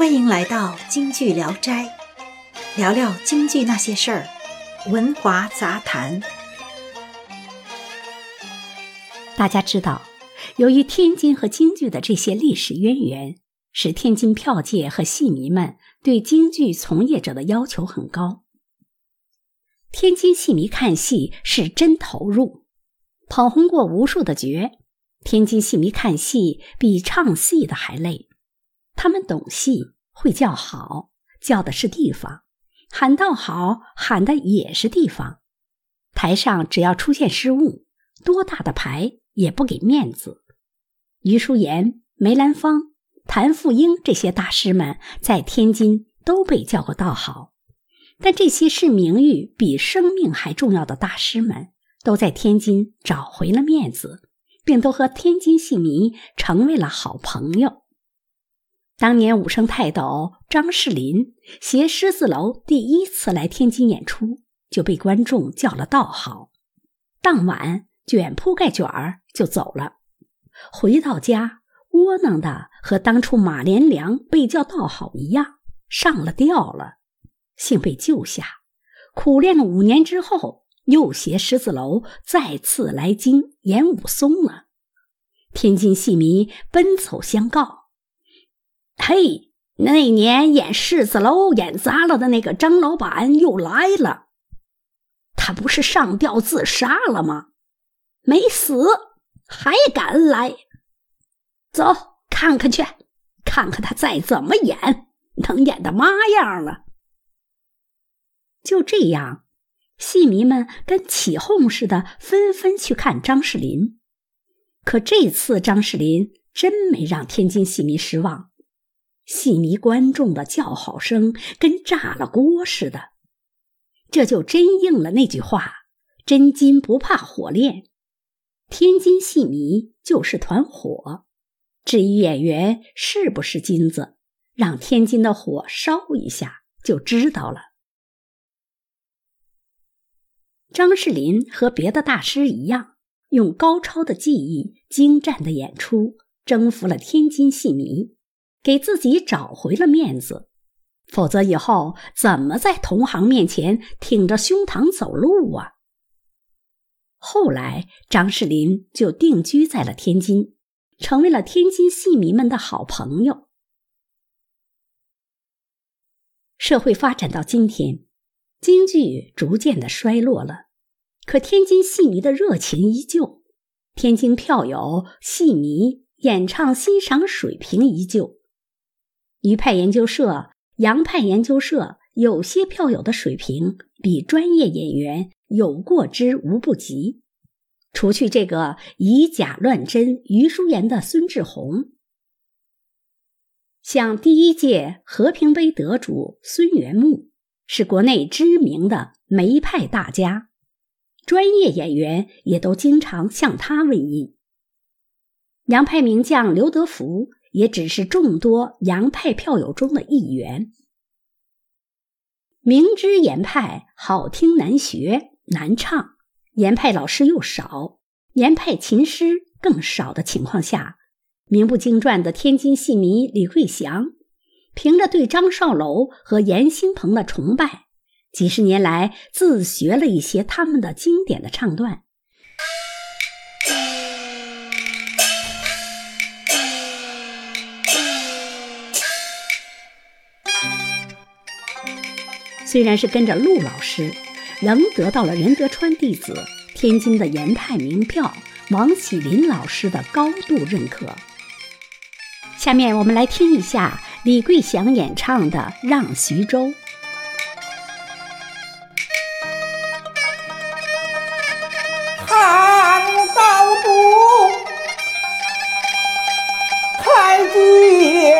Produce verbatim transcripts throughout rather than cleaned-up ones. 欢迎来到京剧聊斋，聊聊京剧那些事儿，文华杂谈。大家知道，由于天津和京剧的这些历史渊源，使天津票界和戏迷们对京剧从业者的要求很高。天津戏迷看戏是真投入，跑红过无数的角，天津戏迷看戏比唱戏的还累。他们懂戏，会叫好，叫的是地方，喊到好，喊的也是地方。台上只要出现失误，多大的牌也不给面子。余叔岩、梅兰芳、谭富英这些大师们在天津都被叫过道好，但这些视名誉比生命还重要的大师们都在天津找回了面子，并都和天津戏迷成为了好朋友。当年武生泰斗张士林携狮子楼第一次来天津演出，就被观众叫了道好，当晚卷铺盖卷儿就走了，回到家窝囊的和当初马连良被叫道好一样，上了吊了，幸被救下，苦练了五年之后，又携狮子楼再次来京演武松了。天津戏迷奔走相告，嘿，那年演狮子楼演砸了的那个张老板又来了，他不是上吊自杀了吗？没死还敢来，走看看去，看看他再怎么演，能演得嘛样了。就这样，戏迷们跟起哄似的纷纷去看张士林。可这次张士林真没让天津戏迷失望，戏迷观众的叫好声跟炸了锅似的。这就真应了那句话，真金不怕火炼，天津戏迷就是团火。至于演员是不是金子，让天津的火烧一下就知道了。张士林和别的大师一样，用高超的技艺、精湛的演出征服了天津戏迷，给自己找回了面子，否则以后怎么在同行面前挺着胸膛走路啊？后来张士林就定居在了天津，成为了天津戏迷们的好朋友。社会发展到今天，京剧逐渐的衰落了，可天津戏迷的热情依旧，天津票友、戏迷演唱欣赏水平依旧。余派研究社、洋派研究社有些票友的水平比专业演员有过之无不及。除去这个以假乱真余叔岩的孙志宏，像第一届和平杯得主孙元木是国内知名的梅派大家，专业演员也都经常向他问艺。洋派名将刘德福也只是众多洋派票友中的一员。明知严派好听难学难唱，严派老师又少，严派琴师更少的情况下，名不经传的天津戏迷李桂祥，凭着对张少楼和严兴鹏的崇拜，几十年来自学了一些他们的经典的唱段。虽然是跟着陆老师，仍得到了任德川弟子、天津的严派名票王启林老师的高度认可。下面我们来听一下李桂祥演唱的《让徐州》。唐高祖太子爷，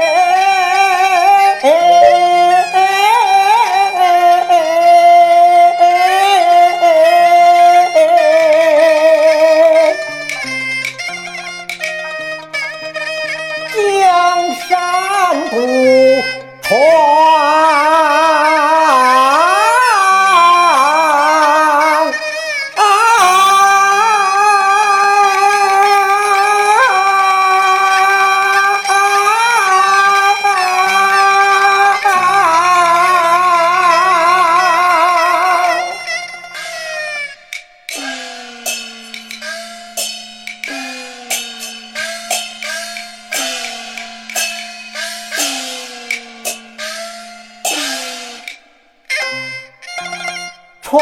川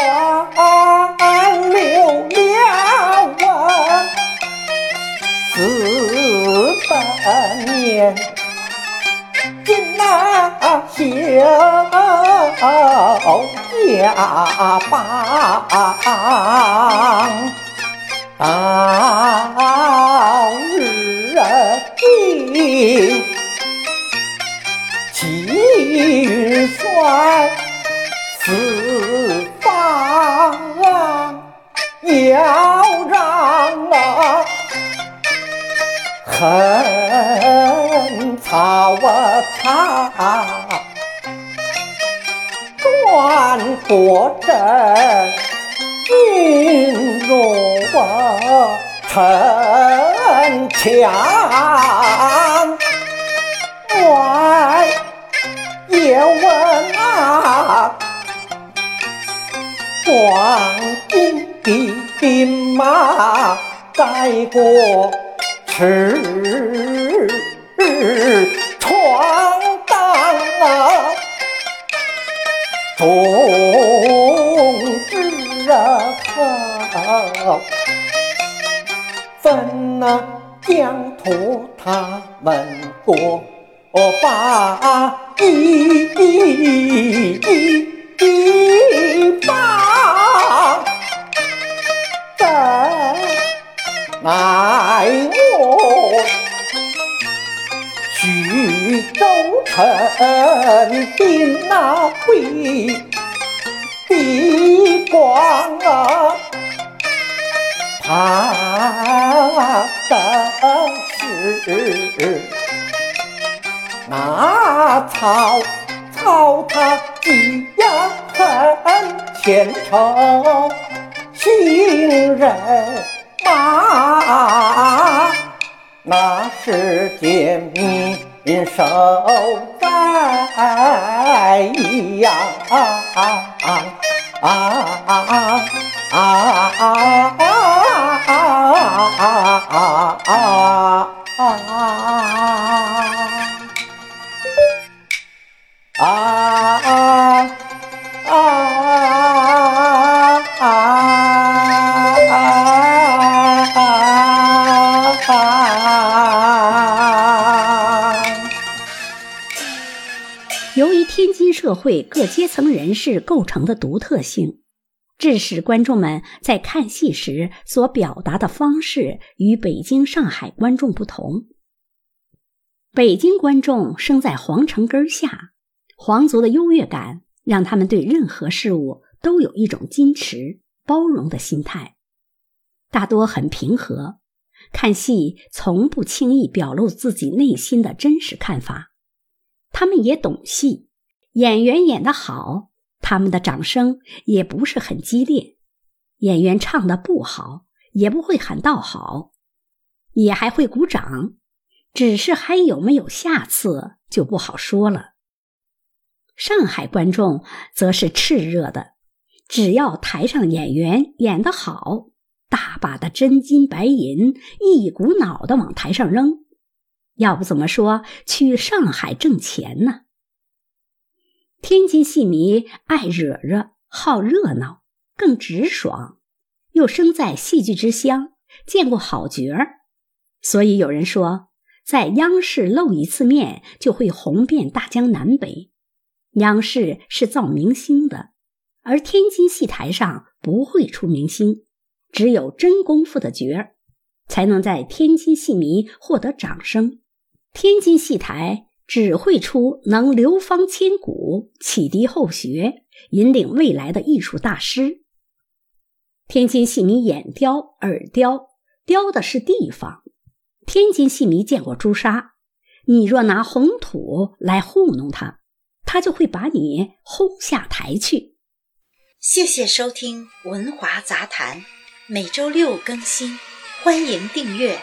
流了啊，四百年，金那小牙棒，熬日进，齐云衰，四方摇攘啊，横草啊插，转国政，君主啊逞强，外也问啊，黄金的兵马盖过池床荡啊，众志啊好分啊疆土，他们国把一方，真乃我徐州城兵啊会地广啊，怕的是那曹操他一样很虔诚，信人马，那世界民守在呀啊啊啊啊啊啊啊啊！由于天津社会各阶层人士构成的独特性，致使观众们在看戏时所表达的方式与北京、上海观众不同。北京观众生在皇城根下，皇族的优越感让他们对任何事物都有一种矜持、包容的心态，大多很平和，看戏从不轻易表露自己内心的真实看法。他们也懂戏，演员演得好，他们的掌声也不是很激烈，演员唱得不好，也不会喊道好，也还会鼓掌，只是还有没有下次就不好说了。上海观众则是炽热的，只要台上演员演得好，大把的真金白银一股脑地往台上扔，要不怎么说去上海挣钱呢？天津戏迷爱惹惹，好热闹，更直爽，又生在戏剧之乡，见过好角儿，所以有人说，在央视露一次面就会红遍大江南北。央视是造明星的，而天津戏台上不会出明星，只有真功夫的角儿，才能在天津戏迷获得掌声。天津戏台只会出能流芳千古、启迪后学、引领未来的艺术大师。天津戏迷眼雕、耳雕，雕的是地方。天津戏迷见过朱砂，你若拿红土来糊弄他，他就会把你轰下台去。谢谢收听文华杂谈，每周六更新，欢迎订阅。